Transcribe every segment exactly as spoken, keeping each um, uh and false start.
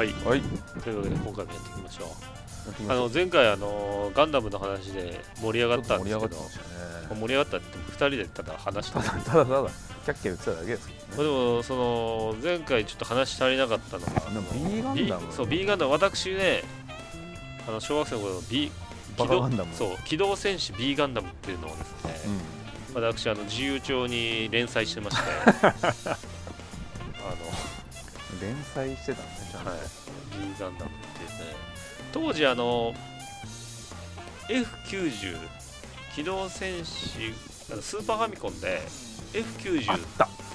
はい、はい、というわけで今回もやっていきましょう。あの前回あのガンダムの話で盛り上がったんですけど、盛り上がったってふたりでただ話したただただただキャッキャ言ってただけですけど、ね、でもその前回ちょっと話足りなかったのが B ガンダム、そう B ガンダム、私ねあの小学生の頃の B 機動、そう機動戦士 B ガンダムっていうのをですね、うん、私あの自由帳に連載してましてあの連載してたんですね、ちゃんと、はい、B ガンダムっていうね、当時あの エフきゅうじゅう 機動戦士スーパーファミコンで エフきゅうじゅう って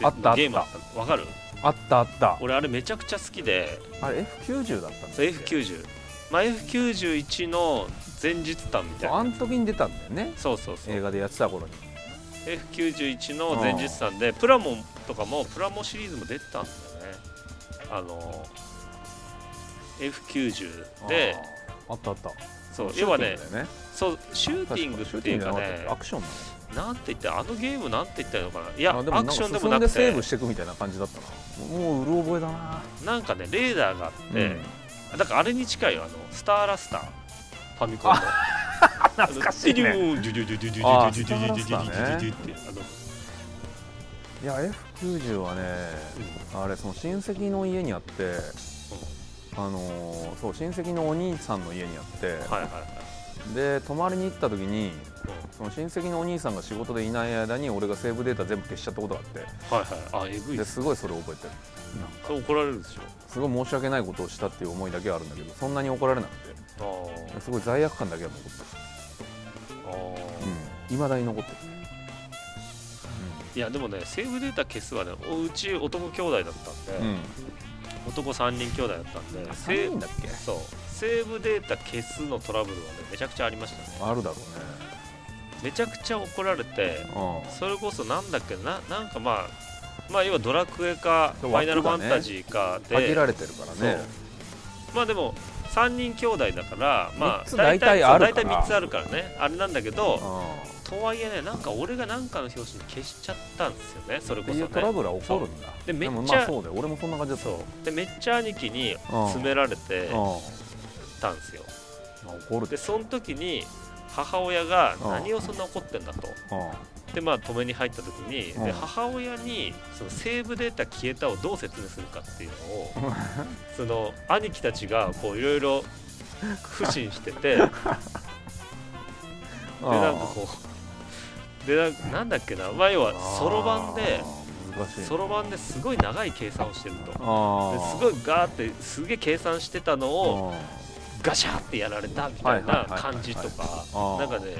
ゲームあった、わかる？あったあった。俺あれめちゃくちゃ好きで、あれ エフきゅうじゅう だったんですよ。 エフきゅうじゅう、まあ、エフきゅうじゅういち の前日譚みたいな、あの時に出たんだよね。そうそうそう、映画でやってた頃に エフきゅうじゅういち の前日譚で、プラモとかもプラモシリーズも出てたんだよね。あの エフきゅうじゅう で、あったあった。そう、要はね、そうシューティングっていうかね、アクションなんて言って、あのゲームなんて言ったのかな、いやアクションでもなくてセーブしていくみたいな感じだったな。もううろ覚えだな。なんかねレーダーがあって、うん、だからあれに近いよ、あのスターラスター、ファミコンの懐かしいね。あ、スターラスターね。いや エフきゅうじゅう はね、あれその親戚の家にあって、うん、あのそう親戚のお兄さんの家にあって、はいはい、で泊まりに行った時に、うん、その親戚のお兄さんが仕事でいない間に俺がセーブデータ全部消しちゃったことがあって、はいはい、あえぐいですごいそれを覚えてる。なんかそれ怒られるでしょ。すごい申し訳ないことをしたっていう思いだけはあるんだけど、そんなに怒られなくて、あすごい罪悪感だけは残ってる。いま、うん、だに残ってる。いやでもね、セーブデータ消すはね、うち男兄弟だったんで、うん、男さんにん兄弟だったんで、さんにんだっけ、そうセーブデータ消すのトラブルはねめちゃくちゃありましたね。あるだろうね。めちゃくちゃ怒られて、それこそなんだっけな、なんかまあまあ要はドラクエかファイナルファンタジーかで限られてるからね。まあでもさんにん兄弟だから、まあ大体みっつあるからね、あれなんだけど、とはいえね、なんか俺がなんかの表紙に消しちゃったんですよね、それこそね。トラブルは起こるんだ。でめっちゃ、そうで俺もそんな感じだった。でめっちゃ兄貴に詰められてたんですよ。怒る。でその時に母親が何をそんな怒ってんだと。でまあ止めに入った時に、で母親にそのセーブデータ消えたをどう説明するかっていうのをその兄貴たちがこういろいろ不審してて、でなんかこう。でなんだっけな、まあ、要はそろばんでそろばんですごい長い計算をしてると、ですごいガーってすげえ計算してたのをガシャってやられたみたいな感じとか、なんかね、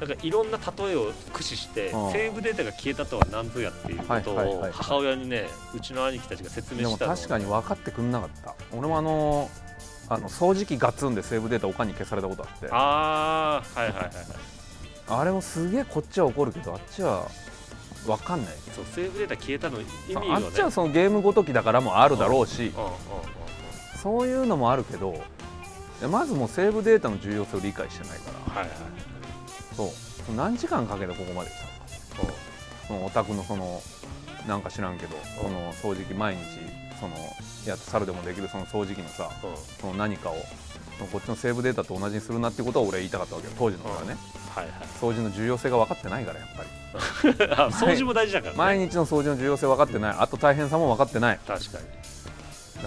なんかいろんな例えを駆使してセーブデータが消えたとは何ぞやっていうことを母親にね、うちの兄貴たちが説明したの。でも確かに分かってくんなかった。俺もあのー、あの掃除機ガツンでセーブデータおかんに消されたことあって、ああはいはいはいあれもすげえこっちは怒るけど、あっちは分かんない。そうセーブデータ消えたの意味はね、あっちはそのゲームごときだからもあるだろうし、そういうのもあるけど、まずもうセーブデータの重要性を理解してないから、はいはい、そう何時間かけてここまで来たのか、そのお宅のそのなんか知らんけど、この掃除機毎日そのやって猿でもできるその掃除機のさ、その何かをこっちのセーブデータと同じにするなってことは俺は言いたかったわけよ、当時の俺はね。はいはい、掃除の重要性が分かってないからやっぱりあ掃除も大事だから、ね、毎日の掃除の重要性分かってない、あと大変さも分かってない。確かに。だか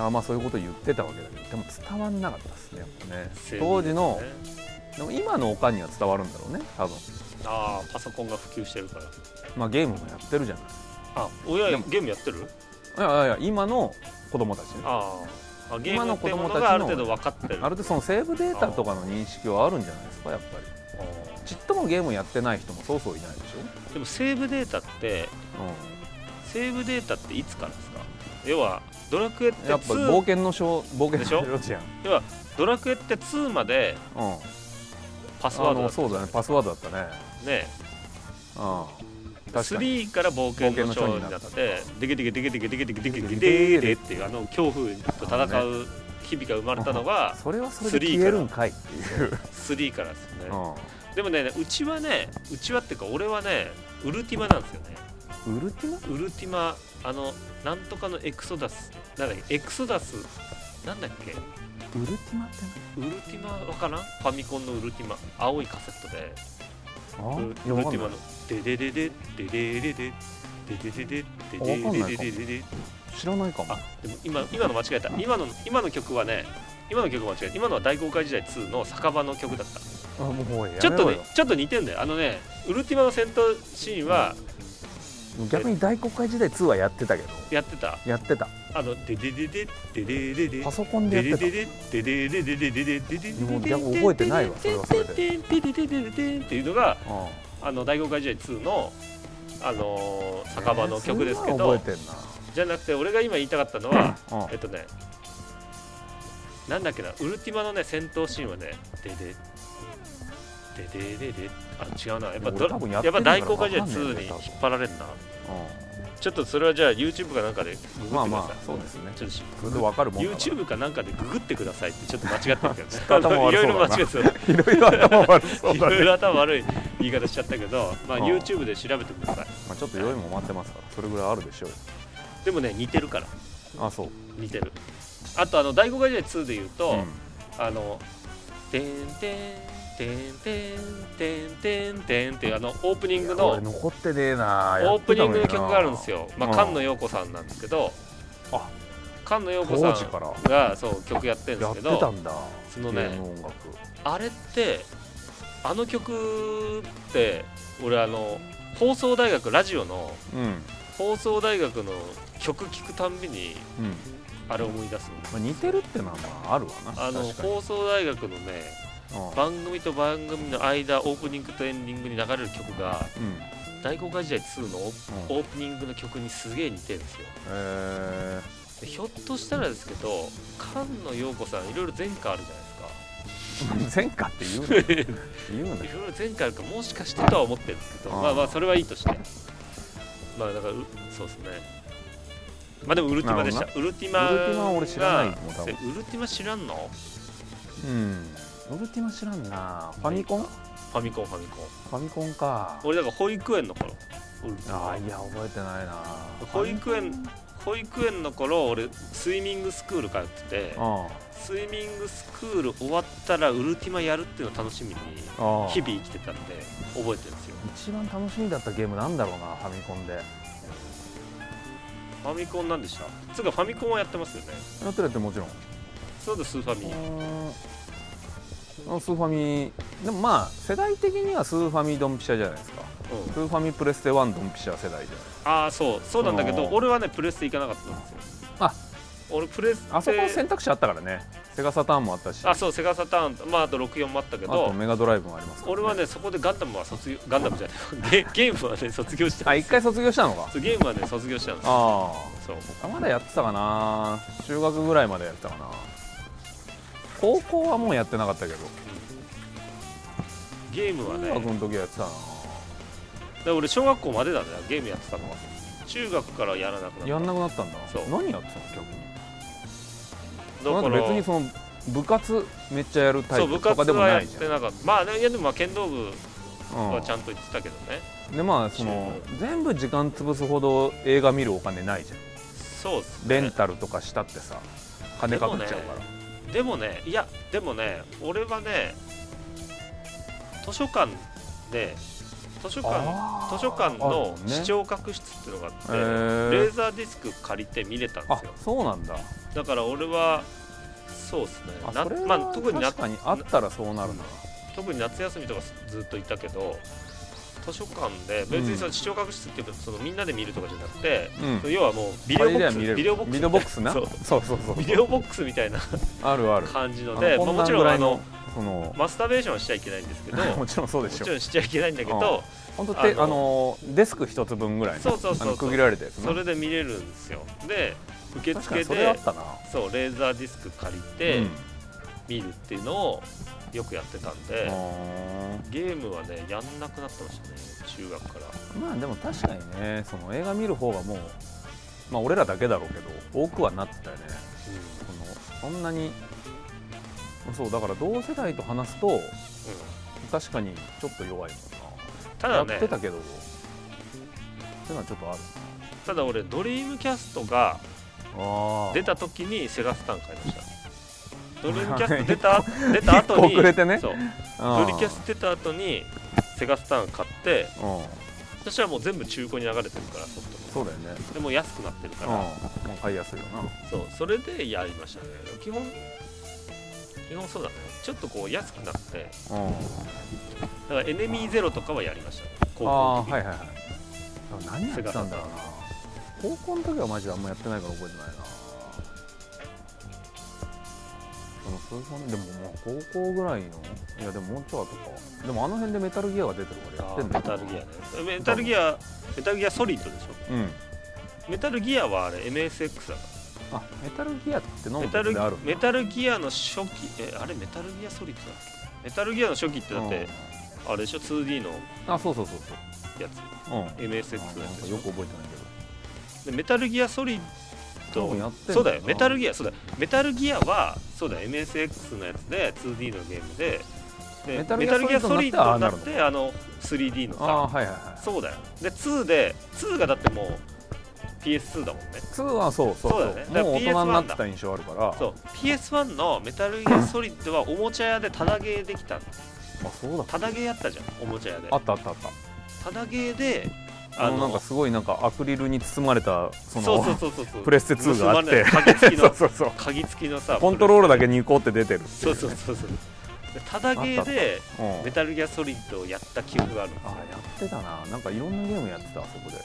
らまあそういうことを言ってたわけだけど、でも伝わんなかったですねやっぱね、当時の。でも今のおかんには伝わるんだろうね多分。ああパソコンが普及してるから、まあゲームもやってるじゃない。あ親ゲームやってる。いやいやいや今の子供たちね。ああゲームっていうものがある程度分かってる、ある程度そのセーブデータとかの認識はあるんじゃないですかやっぱり。ちっともゲームやってない人もそうそういないでしょ。でもセーブデータって、うん、セーブデータっていつからですか。要はドラクエってやっぱ冒険の冒険でしょ。要はドラクエってツーまでパスワードだった、うん、そうだねパスワードだったね。ねえスリーから冒険の章になってデケデケデケデケデケデケデケデケデケっていうあの恐怖と戦う日々が生まれたのがスリーからスリーからですよね。でもねうちはねうちはっていうか俺はねウルティマなんですよね。ウルティマウルティマあのなんとかのエクソダスなんだっけエクソダスなんだっけ、ウルティマってウルティマわからん、ファミコンのウルティマ、青いカセットで、あウルティマのデデデデデデデデデデデデデデデデデ、知らないかも。あでも今今の間違えた、今の今の曲はね、今の曲間違えた、今のは大航海時代ツーの酒場の曲だった。あもうやめろよ。ちょっとねちょっと似てんだよ。あのねウルティマの戦闘シーンは逆に大航海時代ツーはやってたけど、やってたやってた、あのデデデデデデデデ、パソコンでやってた。デデデデデデデデデデデ、もう逆に覚えてないわそれはそれで。デデデデデデっていうのがあの大航海時代ツーのあの酒場の曲ですけど、じゃなくて俺が今言いたかったのはえっとねなんだっけな、ウルティマのね戦闘シーンはねデデでででで、あ違うな、やっぱドラやっぱ大航海時代ツーに引っ張られるな。ちょっとそれはじゃあ YouTube かなんかでググってください。まあまあそうですね。ちょっとそれわかるもん。YouTube かなんかでググってくださいってちょっと間違ってるけど、いろいろ間違ってる。いろいろ頭悪そうだね。いろいろ頭悪い言い方しちゃったけど、まあ YouTube で調べてください。まあちょっと用意も待ってますから、それぐらいあるでしょう。でもね似てるから。あそう。似てる。あとあの大航海時代ツーで言うと、あのてんてん。てんてんてんてんてんっていうあのオープニングのオープニングの曲があるんですよ。まあ菅野陽子さんなんですけど、菅野陽子さんがそう曲やってるんですけど、そのねあれってあの曲って俺あの放送大学ラジオの放送大学の曲聴くたんびにあれ思い出すんです。似てるってのはあるわな。あの放送大学のね番組と番組の間オープニングとエンディングに流れる曲が大航海時代ツーのオープニングの曲にすげえ似てるんですよ。ひょっとしたらですけど菅野陽子さんいろいろ前科あるじゃないですか。前科って言うの言うのいろいろ前科あるかもしかしてとは思ってるんですけど、まあまあそれはいいとして、まあだからそうですね。まあでもウルティマでした。ウルティマは俺知らない。ウルティマ知らんの？うんウルティマ知らんな。ファミコンファミコンファミコンファミコンか。俺だから保育園の頃、ああいや覚えてないな。保育園保育園の頃俺スイミングスクール通ってて、スイミングスクール終わったらウルティマやるっていうのを楽しみに日々生きてたんで覚えてるんですよ。一番楽しみだったゲームなんだろうなファミコンで。ファミコンなんでしたつうかファミコンはやってますよね。やってるやってもちろん。そうですスーファミスーファミでもまあ世代的にはスーファミドンピシャじゃないですか、うん、スーファミプレステワンドンピシャ世代じゃないですか。ああそうそうなんだけど、俺はねプレステ行かなかったんですよ。あ俺プレステあそこ選択肢あったからね。セガサターンもあったし、あそうセガサターン、まああとろくじゅうよんもあったけど、あとメガドライブもありますから、ね、俺はねそこでガンダムは卒業ガンダムじゃないゲ, ゲームはね卒業したんです。あ一回卒業したのか。そうゲームはね卒業したんです。あそうあまだやってたかな。中学ぐらいまでやってたかな。高校はもうやってなかったけど、ゲームはね中学の時はやってたな。で俺小学校までだねゲームやってたのは。中学からやらなくなった。やんなくなったんだ。そう何やってたの逆に。だから別にその部活めっちゃやるタイプとかでもないじゃん。そう部活はやってなかった。まあねいやでもまあ剣道部はちゃんと行ってたけどね、うん、でまあその全部時間潰すほど映画見るお金ないじゃん。そうっすねレンタルとかしたってさ金かかっちゃうから。でもね、いや、でもね、俺はね、図書館で、図書館、図書館の視聴覚室っていうのがあって、ね、レーザーディスク借りて見れたんですよ。あ、そうなんだ。だから俺は、そうですね。あ、それは確かにあったらそうなるな。特に夏休みとかずっといたけど、図書館で別にその視聴覚室っていうかそのみんなで見るとかじゃなくて、うん、要はもうビデオボックスビデオボックスなそうそうそうそうビデオボックスみたいなあるある感じので、まあ、もちろんあのそのマスターベーションはしちゃいけないんですけどもちろんそうでしょう。もちろんしちゃいけないんだけど本当ってあのデスク一つ分ぐらいそうそうそう区切られてそれで見れるんですよ。で受付でそうレーザーディスク借りて見るっていうのをよくやってたんで、ゲームはねやんなくなってましたね中学から。まあでも確かにねその映画見る方がもうまあ俺らだけだろうけど多くはなってたよね、うん、そ, のそんなにそうだから同世代と話すと、うん、確かにちょっと弱いもんな。ただねやってたけどってのはちょっとある。ただ俺ドリームキャストが出た時にセガスタン買いました。ドリームキャスト出た出た後に、遅れてね、そう、ドリキャス出た後にセガスターン買って、私はもう全部中古に流れてるからソフト。そうだよね。でも安くなってるから、もう買いやすいよな。そう、それでやりましたね。基本基本そうだね。ちょっとこう安くなって、だからエネミーゼロとかはやりましたね。高校の時。ああ、はいはいはい。何やってたんだろうな。高校の時はマジであんまやってないから覚えてないな。その数本でもまあ高校ぐらいの、いやでももうちょっとか。でもあの辺でメタルギアが出てるからやってんだよ。メタルギアね。メタルギア、メタルギアソリッドでしょ。うん。メタルギアはあれ エムエスエックス だから。あ、メタルギアってのもあるんだ。メタルギアの初期、え、あれメタルギアソリッドだっけ？メタルギアの初期ってだってあれでしょ ツーディー の。あ、そうそうそうそう。やつ、うん、エムエスエックス のやつよく覚えてないけど、でメタルギアソリッドやってん、そうだよメタルギア、そうだメタルギアはそうだ エムエスエックス のやつで ツーディー のゲーム で, でメタルギアソリッドになって スリーディー のさ、あ、はいはいはい、そうだよでツーでツーがだってもう ピーエスツー だもんね。ツーはそうそうそう、そうだね、だから ピーエスワン もう大人になってた印象あるから、そう ピーエスワン のメタルギアソリッドはおもちゃ屋でタダゲーできたの。あ、そうだ、タダゲーやったじゃんおもちゃ屋で。あったあったあった、タダゲーで、あのなんかすごいなんかアクリルに包まれたそのプレステツーがあって、鍵付きのさコントロールだけにこって出てる。そうそうそうそう。タダゲーでメタルギアソリッドをやった記憶があるんですよ。あ、やってたな。なんかいろんなゲームやってたあそこで。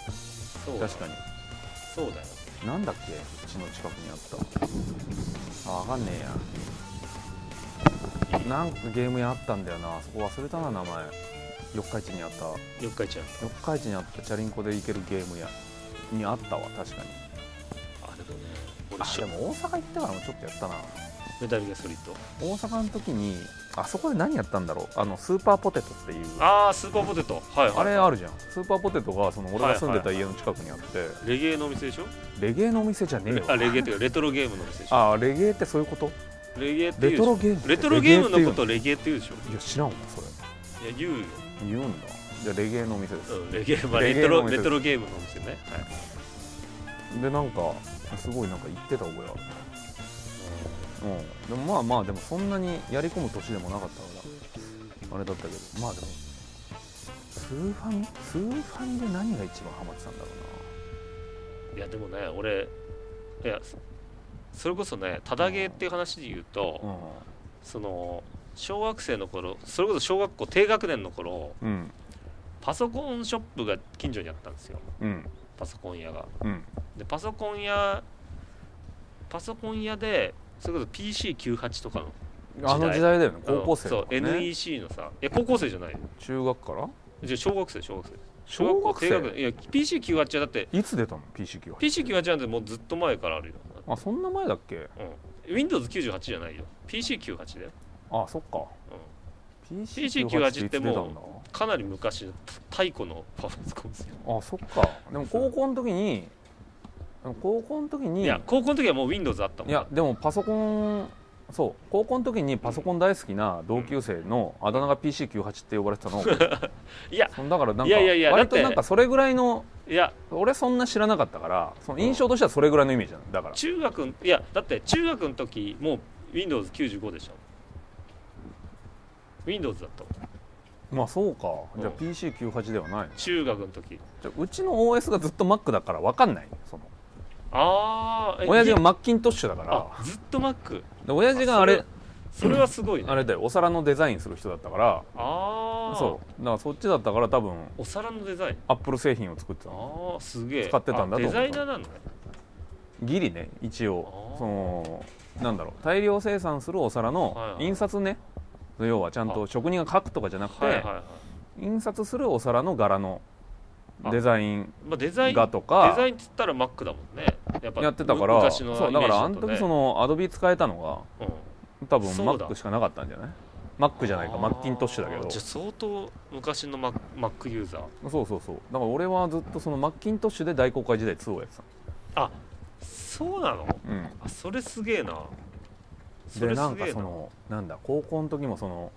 そう確かに。そうだよ。なんだっけ、うちの近くにあった。あ、わかんねえや。なんかゲームやったんだよな。そこ忘れたな名前。四日市にあった、四日市にあったチャリンコで行けるゲーム屋にあったわ確かに。あでもね、俺あでも大阪行ってからもちょっとやったなメタルギアソリッド。大阪の時にあそこで何やったんだろう、あのスーパーポテトっていう、ああスーパーポテト、はいはい、あれあるじゃんスーパーポテトがその俺が住んでた家の近くにあって、レゲエのお店でしょ。レゲエのお店じゃねえよ。あレゲエっていうかレトロゲームのお店でしょ。あレゲエってそういうこと。レゲエってレトロゲーム、レトロゲームのことをレゲエって言うでしょ。いや知らんわそれ。いや言うよ、言うんだ。じゃあレゲエのお店です、うん、レゲエ、まあ、レトロ、レトロゲームのお店ね、はい、でなんかすごいなんか行ってた覚えある、うんうん、でもまあまあでもそんなにやり込む年でもなかったからあれだったけど、まあでもスーファミ、スーファミで何が一番ハマってたんだろうな。いやでもね俺、いやそれこそねタダゲーっていう話で言うと、うんうん、その小学生の頃、それこそ小学校低学年の頃、うん、パソコンショップが近所にあったんですよ、うん、パソコン屋が、うん、でパソコン屋パソコン屋でそれこそ ピーシーきゅうじゅうはち とかの時代、あの時代だよね高校生、ね、そう エヌイーシー のさ、いや高校生じゃないよ中学から、じゃあ小学生小学生小学校低学年、いや ピーシーきゅうじゅうはち だっていつ出たの ピーシーきゅうじゅうはち。 ピーシーきゅうじゅうはち なんてもうずっと前からあるよ。あそんな前だっけ、うん、ウィンドウズきゅうじゅうはち じゃないよ ピーシーきゅうじゅうはち だよ。ああそっか、うん、ピーシーきゅうじゅうはち ってもうかなり昔太古のパフォーマンスコンですよ。ああそっか。でも高校の時に高校の時にいや高校の時はもう Windows あったもん。いやでもパソコン、そう高校の時にパソコン大好きな同級生のあだ名が ピーシーきゅうじゅうはち って呼ばれてたの、うん、いやだからなんかいやいやいや割となんかそれぐらいの、いや俺そんな知らなかったからその印象としてはそれぐらいのイメージなんだから、うん、中学、いやだって中学の時もう ウィンドウズきゅうじゅうご でしょ。Windows だったもん。まあそうか、じゃあ ピーシーきゅうじゅうはち ではない、ね、中学の時。じゃあうちの オーエス がずっと Mac だから分かんない、そのああ親父がマッキントッシュだから、ずっと Mac で親父があれ、それはすごいね、あれだよお皿のデザインする人だったから、ああそうだからそっちだったから多分お皿のデザイン Apple 製品を作ってたの、あすげえ使ってたんだと思う。デザイナーなんだギリね一応、そのなんだろう大量生産するお皿の印刷ね、はいはい要はちゃんと職人が描くとかじゃなくて、はいはいはい、印刷するお皿の柄のデザイン画とか、まあ、デザインっつったら Mac だもんね。やっぱやってたから昔のイメージだと、ね、そうだからあの時その Adobe 使えたのが、うん、多分 Mac しかなかったんじゃない？ Mac じゃないかマッキントッシュだけど、じゃあ相当昔の Mac, Mac ユーザー。そうそうそう、だから俺はずっとそのマッキントッシュで大公開時代ツーをやってた。あそうなの、うん、あそれすげえな。でなんかそのなんだ高校の時もその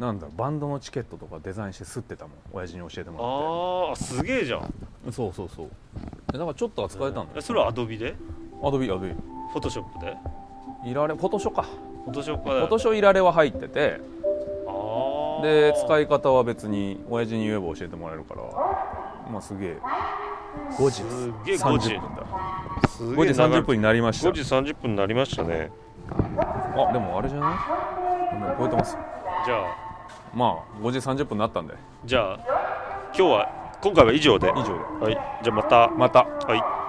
なんだバンドのチケットとかデザインして刷ってたもん親父に教えてもらって。ああすげえじゃん。そうそうそう、だからちょっと扱えたんだよ、うん、それはアドビでアドビアドビフォトショップでいられフォトショかフォトショかフォトショいられは入ってて、あで使い方は別に親父に言えば教えてもらえるから、まあすげえごじです。さんじゅっぷんだ。ごじさんじゅっぷんになりました。ごじさんじゅっぷんになりましたね。あ、でもあれじゃない？超えてます。じゃあまあごじさんじゅっぷんになったんで。じゃあ今日は今回は以上で。以上で。はい。じゃあまたまた。はい。